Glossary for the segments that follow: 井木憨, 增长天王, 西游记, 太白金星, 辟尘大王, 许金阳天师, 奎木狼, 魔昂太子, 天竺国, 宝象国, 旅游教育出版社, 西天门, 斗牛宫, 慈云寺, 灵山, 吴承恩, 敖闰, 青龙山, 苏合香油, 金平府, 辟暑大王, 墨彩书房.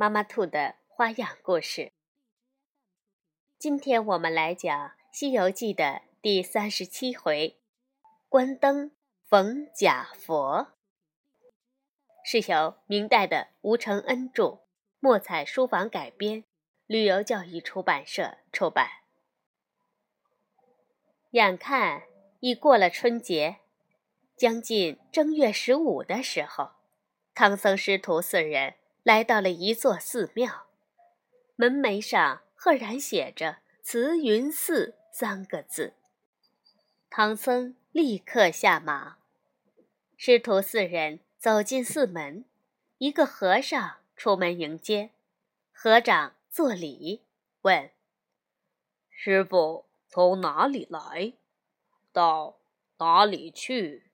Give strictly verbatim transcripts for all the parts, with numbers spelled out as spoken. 妈妈兔的花样故事。今天我们来讲《西游记》的第三十七回，关灯逢假佛，是由明代的吴承恩著，墨彩书房改编，旅游教育出版社出版。眼看已过了春节，将近正月十五的时候，唐僧师徒四人来到了一座寺庙，门楣上赫然写着慈云寺三个字。唐僧立刻下马，师徒四人走进寺门，一个和尚出门迎接，和尚作礼问：师父从哪里来，到哪里去？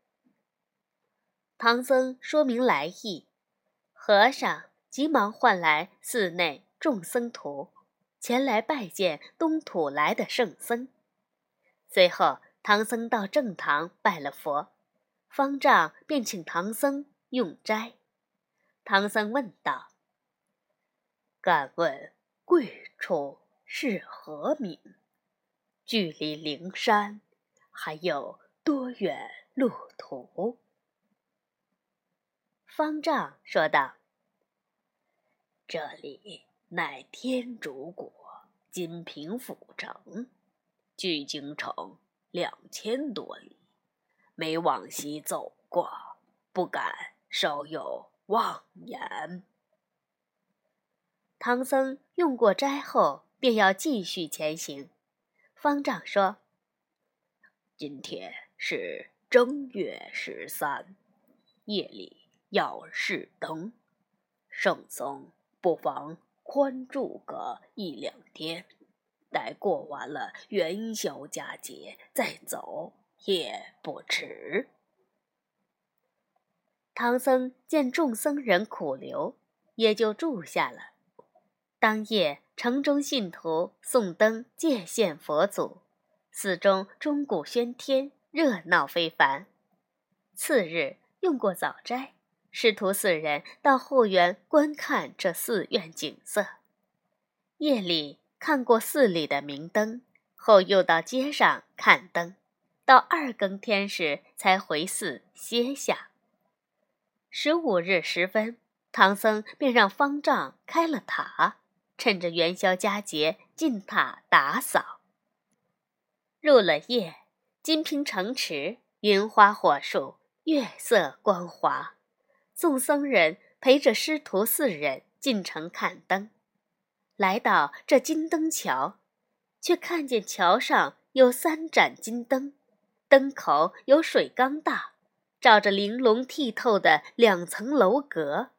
唐僧说明来意，和尚急忙唤来寺内众僧徒，前来拜见东土来的圣僧。随后，唐僧到正堂拜了佛，方丈便请唐僧用斋。唐僧问道：敢问贵处是何名？距离灵山还有多远路途？方丈说道：这里乃天竺国金平府城，距京城两千多里，每往西走过，不敢稍有妄言。唐僧用过斋后便要继续前行，方丈说：今天是正月十三，夜里要是灯，圣僧不妨宽住个一两天，待过完了元宵佳节再走也不迟。唐僧见众僧人苦留，也就住下了。当夜，城中信徒送灯借献佛祖，寺中钟鼓喧天，热闹非凡。次日用过早斋，师徒四人到后园观看这寺院景色。夜里看过寺里的明灯，后又到街上看灯，到二更天时才回寺歇下。十五日时分，唐僧便让方丈开了塔，趁着元宵佳节进塔打扫。入了夜，金平城池银花火树，月色光华。众僧人陪着师徒四人进城看灯，来到这金灯桥，却看见桥上有三盏金灯，灯口有水缸大，照着玲珑剔透的两层楼阁。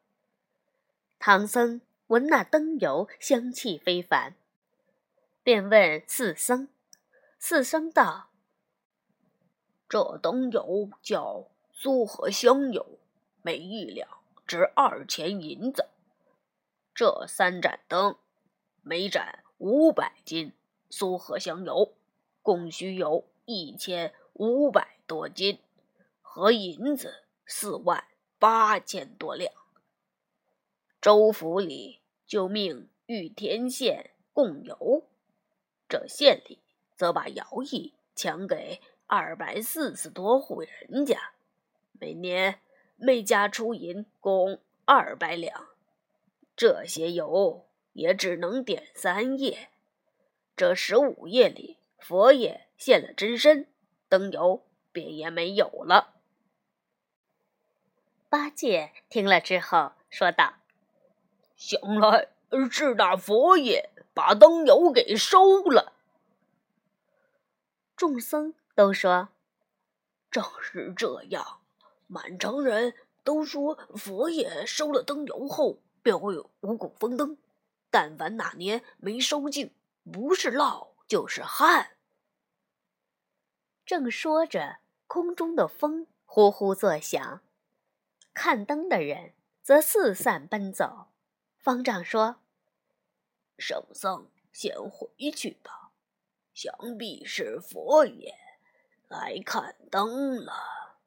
唐僧闻那灯油香气非凡，便问四僧。四僧道：这灯油叫苏合香油，每一两值二钱银子，这三盏灯每盏五百斤苏合香油，共需油一千五百多斤，合银子四万八千多两。州府里就命御天县供油，这县里则把徭役抢给二百四十多户人家，每年每家出银共二百两，这些油也只能点三夜。这十五夜里，佛爷现了真身，灯油便也没有了。八戒听了之后说道：想来是那佛爷把灯油给收了。众僧都说：正是这样，满城人都说佛爷收了灯油后便会五谷丰登。但凡哪年没收尽，不是涝就是旱。正说着，空中的风呼呼作响，看灯的人则四散奔走。方丈说：“圣僧先回去吧，想必是佛爷来看灯了。”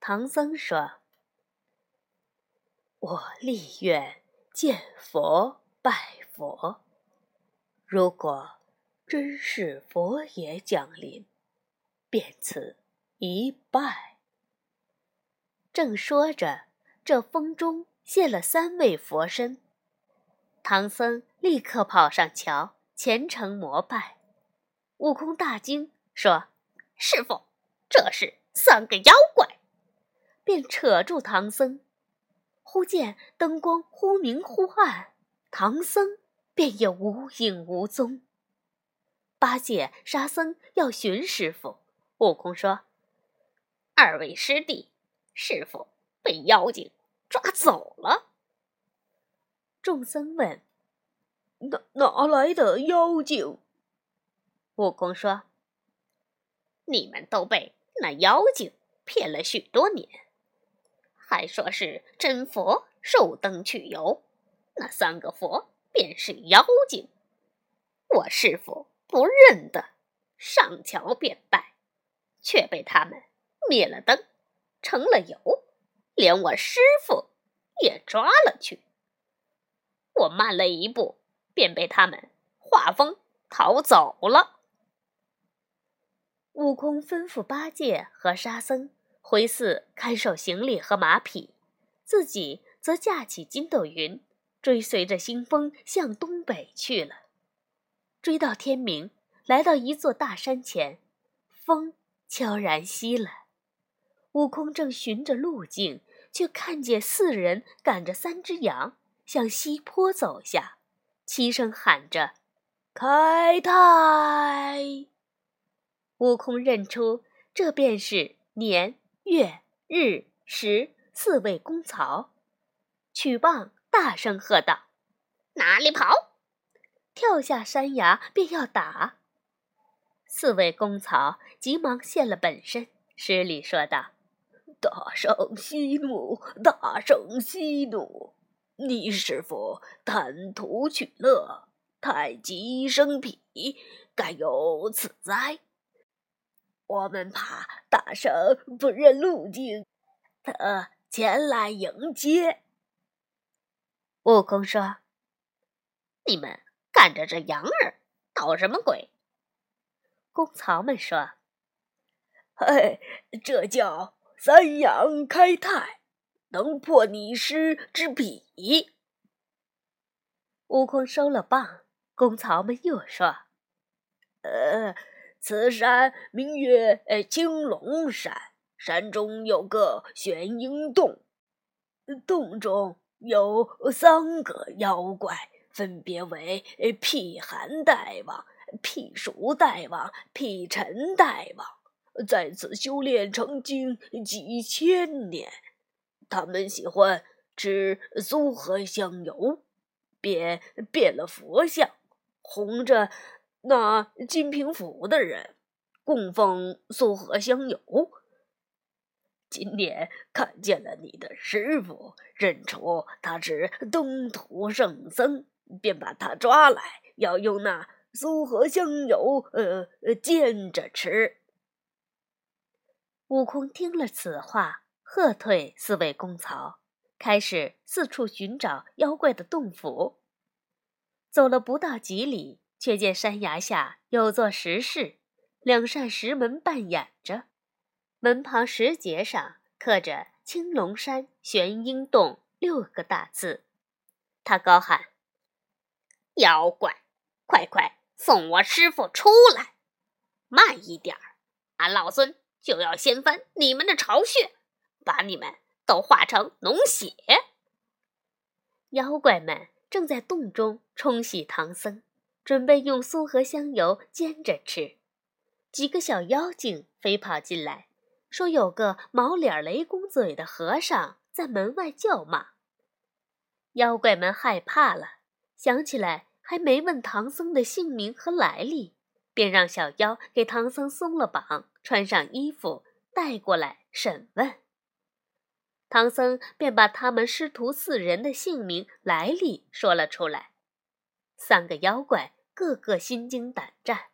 唐僧说：“我立愿见佛拜佛，如果真是佛爷降临，便此一拜。”正说着，这风中现了三位佛身，唐僧立刻跑上桥，虔诚膜拜。悟空大惊，说：“师父，这是三个妖怪！”便扯住唐僧。忽见灯光忽明忽暗，唐僧便也无影无踪。八戒、沙僧要寻师父，悟空说：“二位师弟，师父被妖精抓走了。”众僧问：“哪哪来的妖精？”悟空说：“你们都被那妖精骗了许多年，还说是真佛受灯去游，那三个佛便是妖精。我师父不认得，上桥便拜，却被他们灭了灯，成了油，连我师父也抓了去。我慢了一步，便被他们化风逃走了。”悟空吩咐八戒和沙僧回寺看守行李和马匹，自己则架起筋斗云，追随着新风向东北去了。追到天明，来到一座大山前，风悄然息了。悟空正寻着路径，却看见四人赶着三只羊向西坡走下，齐声喊着：“开泰！”悟空认出这便是年、月、日、时四位公曹，取棒大声喝道：“哪里跑！”跳下山崖便要打。四位公曹急忙现了本身，施礼说道：“大圣息怒，大圣息怒！你师父贪图取乐，太极生脾，该有此灾。我们怕大圣不认路径，特前来迎接。”悟空说：“你们赶着这羊儿，捣什么鬼？”公曹们说：“哎，这叫三阳开泰，能破你师之匹。”悟空收了棒，公曹们又说：“呃，此山名曰青龙山，山中有个玄鹰洞，洞中有三个妖怪，分别为辟寒大王、辟暑大王、辟尘大王，在此修炼成精几千年。他们喜欢吃酥和香油，便变了佛像，哄着那金平府的人供奉酥和香油。今年看见了你的师父，认出他是东土圣僧，便把他抓来，要用那酥和香油呃煎着吃。”悟空听了此话，喝退四位公曹，开始四处寻找妖怪的洞府。走了不到几里，却见山崖下有座石室，两扇石门半掩着，门旁石碣上刻着“青龙山玄鹰洞”六个大字。他高喊：“妖怪，快快送我师父出来！慢一点儿，俺老孙就要掀翻你们的巢穴，把你们都化成脓血！”妖怪们正在洞中冲洗唐僧，准备用酥和香油煎着吃。几个小妖精飞跑进来，说有个毛脸雷公嘴的和尚在门外叫骂。妖怪们害怕了，想起来还没问唐僧的姓名和来历，便让小妖给唐僧松了绑，穿上衣服带过来审问。唐僧便把他们师徒四人的姓名来历说了出来。三个妖怪个个心惊胆战，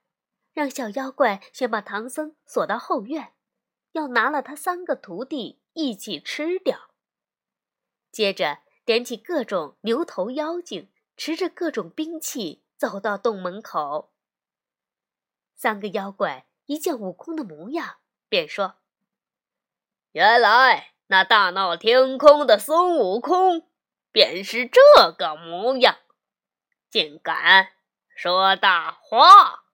让小妖怪先把唐僧锁到后院，要拿了他三个徒弟一起吃掉。接着点起各种牛头妖精，持着各种兵器走到洞门口。三个妖怪一见悟空的模样，便说：“原来那大闹天宫的孙悟空便是这个模样，竟敢说大话！”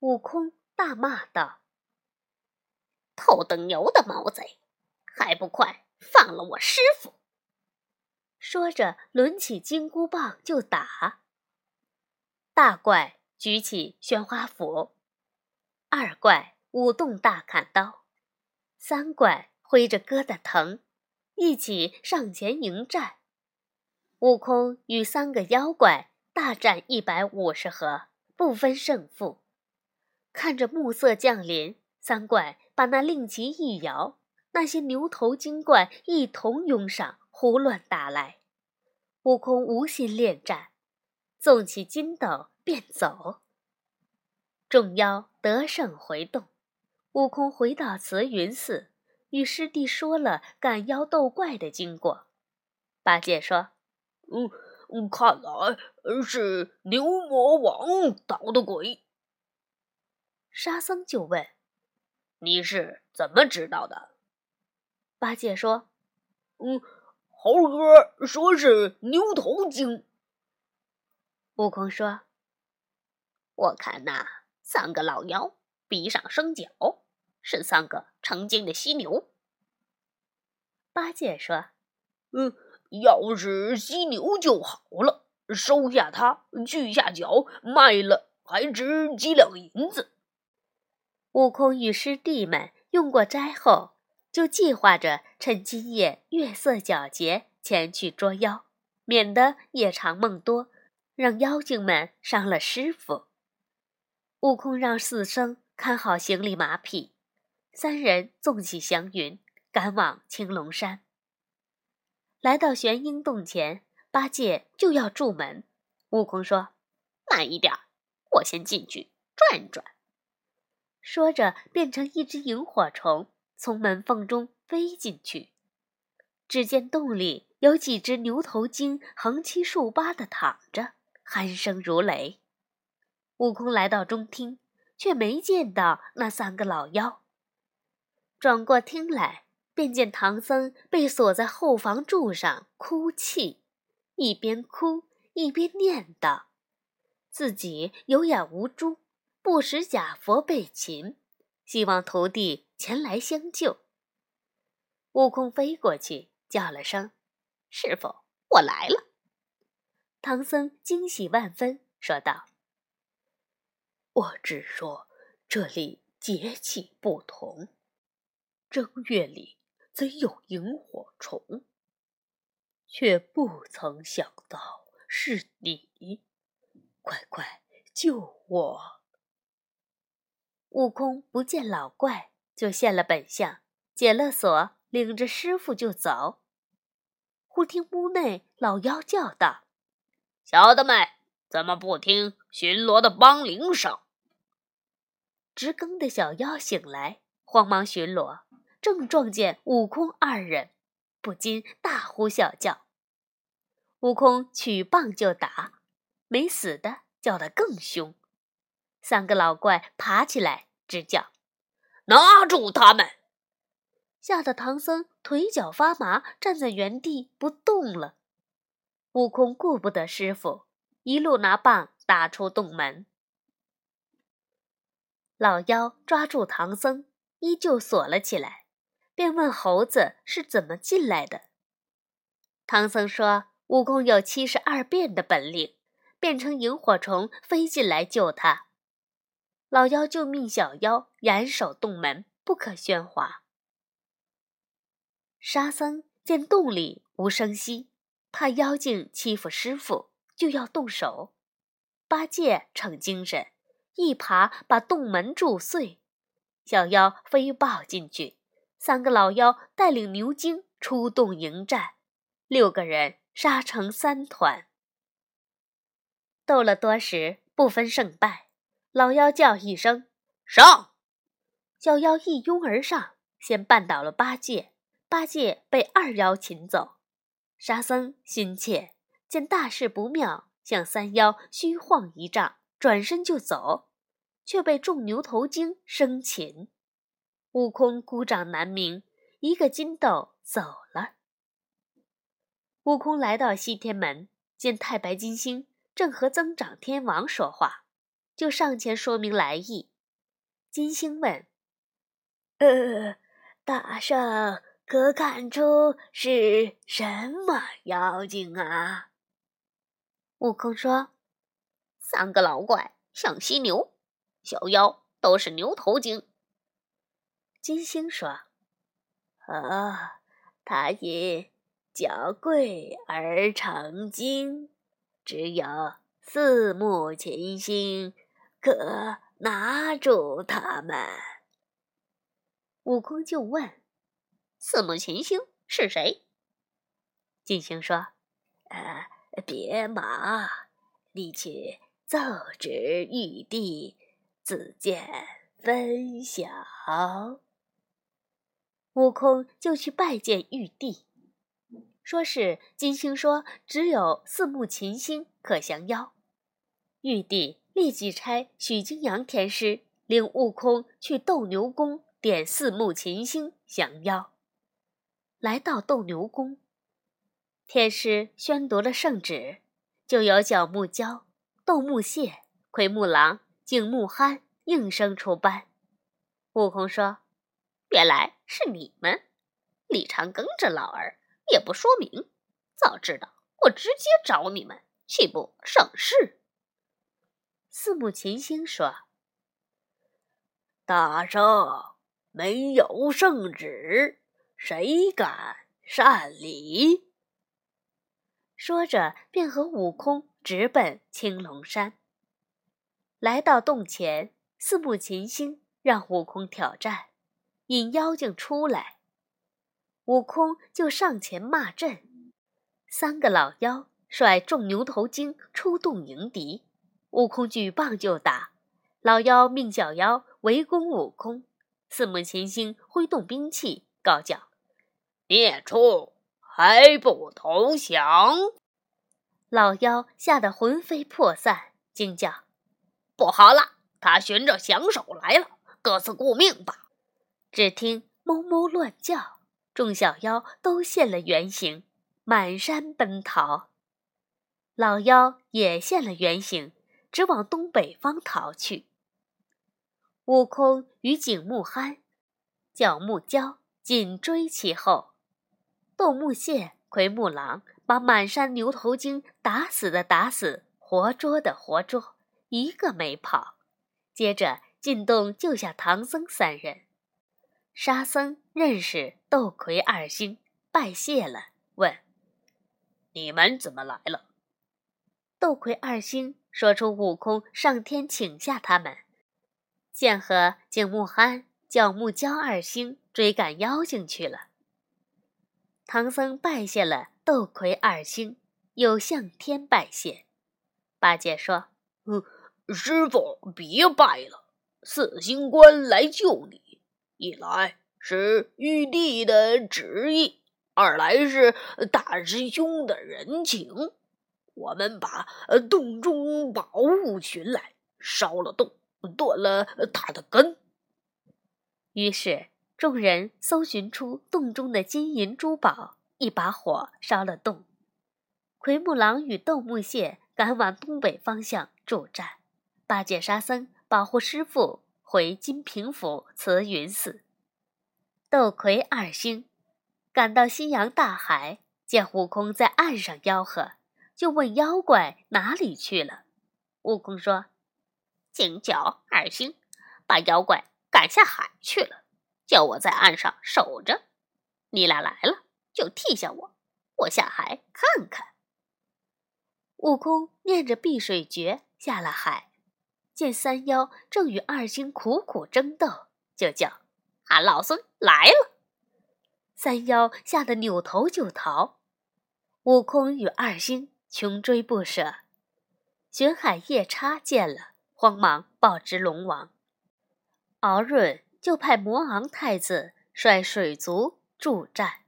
悟空大骂道：“偷灯油的毛贼，还不快放了我师父！”说着抡起金箍棒就打。大怪举起旋花斧，二怪舞动大砍刀，三怪挥着疙瘩藤，一起上前迎战。悟空与三个妖怪大战一百五十合，不分胜负。看着暮色降临，三怪把那令旗一摇，那些牛头精怪一同涌上，胡乱打来。悟空无心恋战，纵起筋斗便走。众妖得胜回洞，悟空回到慈云寺，与师弟说了赶妖斗怪的经过。八戒说：“嗯，看来是牛魔王捣的鬼。”沙僧就问：“你是怎么知道的？”八戒说：“嗯，猴哥说是牛头精。”悟空说：“我看呐、啊，三个老妖比上生角，是三个成精的犀牛。”八戒说：“嗯，要是犀牛就好了，收下它，锯下角，卖了还值几两银子。”悟空与师弟们用过斋后，就计划着趁今夜月色皎洁前去捉妖，免得夜长梦多，让妖精们伤了师父。悟空让四僧看好行李马匹，三人纵起祥云，赶往青龙山。来到玄鹰洞前，八戒就要住门，悟空说：“慢一点，我先进去转转。”说着变成一只萤火虫，从门缝中飞进去。只见洞里有几只牛头精横七竖八地躺着，鼾声如雷。悟空来到中厅，却没见到那三个老妖。转过厅来，便见唐僧被锁在后房柱上哭泣，一边哭一边念叨自己有眼无珠，不识假佛被擒，希望徒弟前来相救。悟空飞过去叫了声：“师父，我来了。”唐僧惊喜万分，说道：“我只说这里节气不同，正月里虽有萤火虫，却不曾想到是你，快快救我！”悟空不见老怪，就现了本相，解了锁，领着师父就走。忽听屋内老妖叫道：“小的们，怎么不听巡逻的梆铃声？”直更的小妖醒来，慌忙巡逻，正撞见悟空二人，不禁大呼小叫。悟空取棒就打，没死的叫得更凶。三个老怪爬起来直叫：“拿住他们！”吓得唐僧腿脚发麻，站在原地不动了。悟空顾不得师父，一路拿棒打出洞门。老妖抓住唐僧，依旧锁了起来，便问猴子是怎么进来的。唐僧说悟空有七十二变的本领，变成萤火虫飞进来救他。老妖救命小妖严守洞门，不可喧哗。沙僧见洞里无声息，怕妖精欺负师傅，就要动手。八戒逞精神，一耙把洞门柱碎，小妖飞抱进去，三个老妖带领牛精出洞迎战，六个人杀成三团。斗了多时，不分胜败，老妖叫一声上，小妖一拥而上，先绊倒了八戒，八戒被二妖擒走。沙僧心切，见大事不妙，向三妖虚晃一掌，转身就走，却被众牛头精生擒。悟空孤掌难鸣，一个筋斗走了。悟空来到西天门，见太白金星正和增长天王说话，就上前说明来意。金星问：呃，大圣可看出是什么妖精啊？悟空说：三个老怪像犀牛，小妖都是牛头精。金星说：哦，他因脚跪而成精，只有四目群星可拿住他们。悟空就问：四目群星是谁？金星说：呃，别忙，你去奏旨玉帝，自见分晓。悟空就去拜见玉帝，说是金星说只有四目群星可降妖。玉帝立即差许金阳天师领悟空去斗牛宫点四目群星降妖。来到斗牛宫，天师宣读了圣旨，就有角木蛟、斗木蟹、奎木狼、井木憨应声出班。悟空说：原来是你们，李长庚这老儿也不说明，早知道我直接找你们，岂不省事？四目群星说：大圣，没有圣旨，谁敢擅离？说着便和悟空直奔青龙山。来到洞前，四目群星让悟空挑战，引妖精出来。悟空就上前骂阵，三个老妖率众牛头精出洞迎敌。悟空举棒就打，老妖命小妖围攻悟空。四目群星挥动兵器，高叫：孽畜，还不投降！老妖吓得魂飞魄散，惊叫：不好了，他寻着降手来了，各自顾命吧！只听哞哞乱叫，众小妖都现了原形，满山奔逃。老妖也现了原形，直往东北方逃去。悟空与井木憨、角木蛟紧追其后。斗木蟹、奎木狼把满山牛头精打死的打死，活捉的活捉，一个没跑。接着进洞救下唐僧三人。沙僧认识斗魁二星，拜谢了，问：你们怎么来了？斗魁二星说出悟空上天请下他们，见和井木憨、角木蛟二星追赶妖精去了。唐僧拜谢了斗魁二星，又向天拜谢。八戒说：嗯，师父别拜了，四星官来救你，一来是玉帝的旨意，二来是大师兄的人情。我们把洞中宝物寻来，烧了洞，断了他的根。于是众人搜寻出洞中的金银珠宝，一把火烧了洞。奎木狼与斗木蟹赶往东北方向助战，八戒、沙僧保护师父回金平府慈云寺。斗魁二星赶到新阳大海，见悟空在岸上吆喝，就问妖怪哪里去了。悟空说：井角二星把妖怪赶下海去了，叫我在岸上守着，你俩来了就替下我，我下海看看。悟空念着碧水诀下了海，见三妖正与二星苦苦争斗，就叫：“俺老孙来了！”三妖吓得扭头就逃，悟空与二星穷追不舍。巡海夜叉见了，慌忙报知龙王。敖闰就派魔昂太子率水族助战，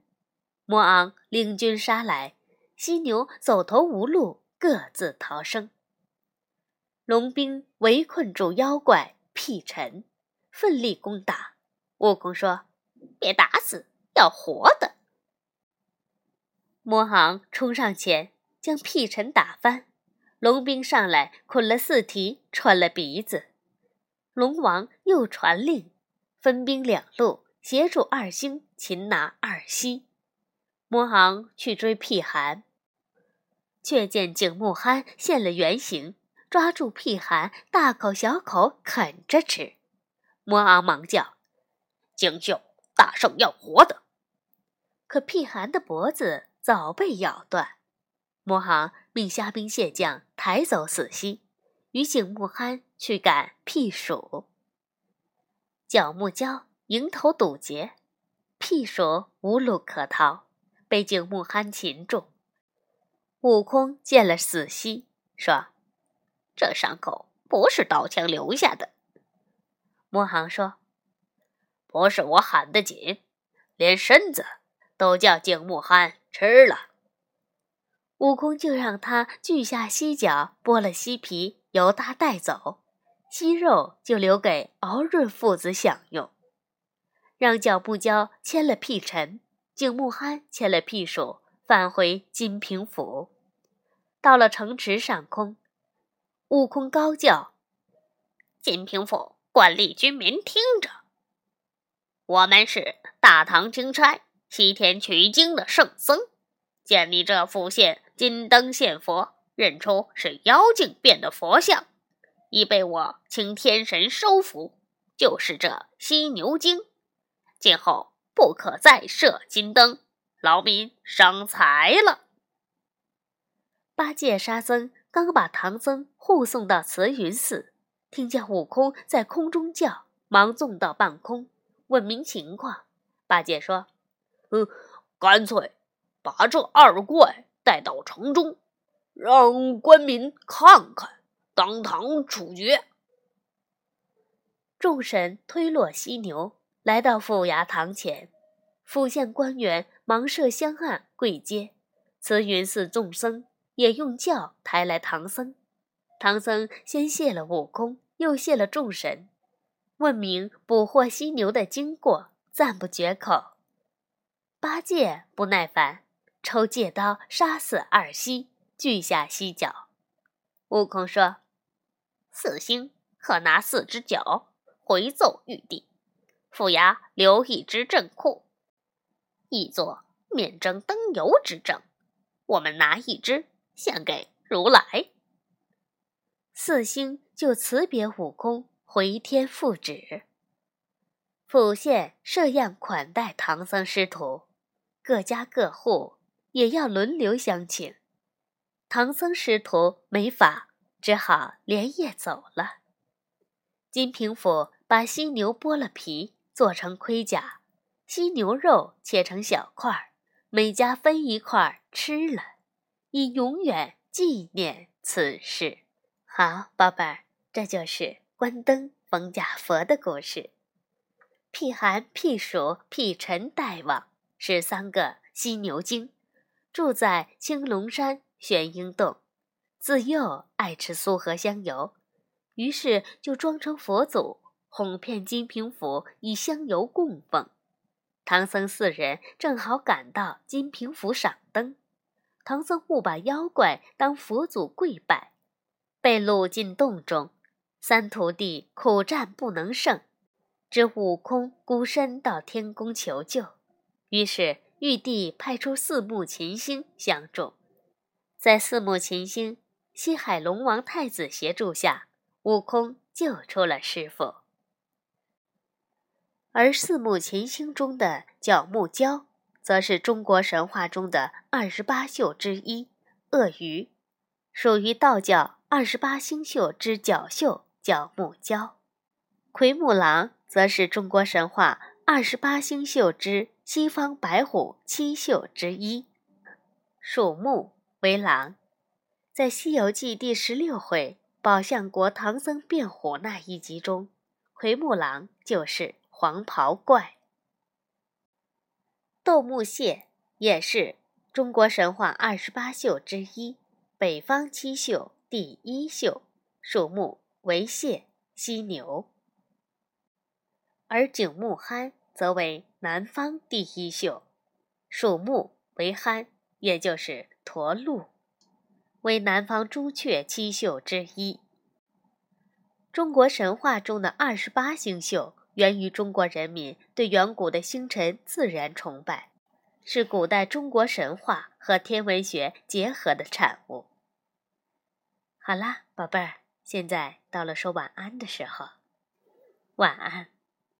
魔昂领军杀来，犀牛走投无路，各自逃生。龙兵围困住妖怪辟尘，奋力攻打。悟空说：“别打死，要活的。”魔昂冲上前，将辟尘打翻。龙兵上来捆了四蹄，穿了鼻子。龙王又传令，分兵两路，协助二星擒拿二西。魔昂去追辟寒，却见景木憨现了原形，抓住辟寒，大口小口啃着吃。魔昂忙叫：“景秀，大圣要活的！”可辟寒的脖子早被咬断。魔昂命虾兵蟹将抬走死蜥，与景木憨去赶辟暑。角木蛟迎头堵截，辟暑无路可逃，被景木憨擒住。悟空见了死蜥，说：“这伤口不是刀枪留下的。”魔昂说：“不是我喊得紧，连身子都叫景木憨吃了。”悟空就让他锯下蜥脚，剥了蜥皮，由他带走，蜥肉就留给敖闰父子享用，让角木蛟牵了辟尘，景木憨牵了辟暑，返回金平府。到了城池上空，悟空高叫：“金平府官吏军民听着，我们是大唐钦差西天取经的圣僧，见你这副现金灯现佛，认出是妖精变的佛像，已被我请天神收服，就是这犀牛精，今后不可再设金灯，劳民伤财了。”八戒、沙僧刚把唐僧护送到慈云寺，听见悟空在空中叫，忙纵到半空，问明情况。八戒说：“嗯，干脆把这二怪带到城中，让官民看看，当堂处决。”众神推落犀牛，来到府衙堂前，府县官员忙设香案跪接，慈云寺众僧也用轿抬来唐僧。唐僧先谢了悟空，又谢了众神，问明捕获犀牛的经过，赞不绝口。八戒不耐烦，抽戒刀杀死二西，锯下犀角。悟空说：“四星可拿四只脚回奏玉帝，府衙留一只镇库，一座免征灯油之证，我们拿一只献给如来。”四星就辞别悟空，回天复旨。府县设宴款待唐僧师徒，各家各户也要轮流相请。唐僧师徒没法，只好连夜走了。金平府把犀牛剥了皮，做成盔甲，犀牛肉切成小块，每家分一块吃了，以永远纪念此事。好，宝贝儿，这就是关灯冯甲佛的故事。辟寒、辟暑、辟尘大王是三个犀牛精，住在青龙山玄鹰洞，自幼爱吃酥和香油，于是就装成佛祖，哄骗金平府以香油供奉。唐僧四人正好赶到金平府赏灯，唐僧误把妖怪当佛祖跪拜，被掳进洞中。三徒弟苦战不能胜，知悟空孤身到天宫求救，于是玉帝派出四目群星相助。在四目群星、西海龙王太子协助下，悟空救出了师父。而四目群星中的角木蛟，则是中国神话中的二十八宿之一，鳄鱼。属于道教二十八星宿之角宿，叫木蛟。奎木狼则是中国神话二十八星宿之西方白虎七宿之一，属木为狼。在《西游记》第十六回宝象国唐僧变虎那一集中，奎木狼就是黄袍怪。斗木蟹也是中国神话二十八宿之一，北方七宿第一宿，属木为蟹犀牛。而井木憨则为南方第一宿，属木为憨，也就是驼鹿，为南方朱雀七宿之一。中国神话中的二十八星宿源于中国人民对远古的星辰自然崇拜，是古代中国神话和天文学结合的产物。好啦，宝贝儿，现在到了说晚安的时候，晚安。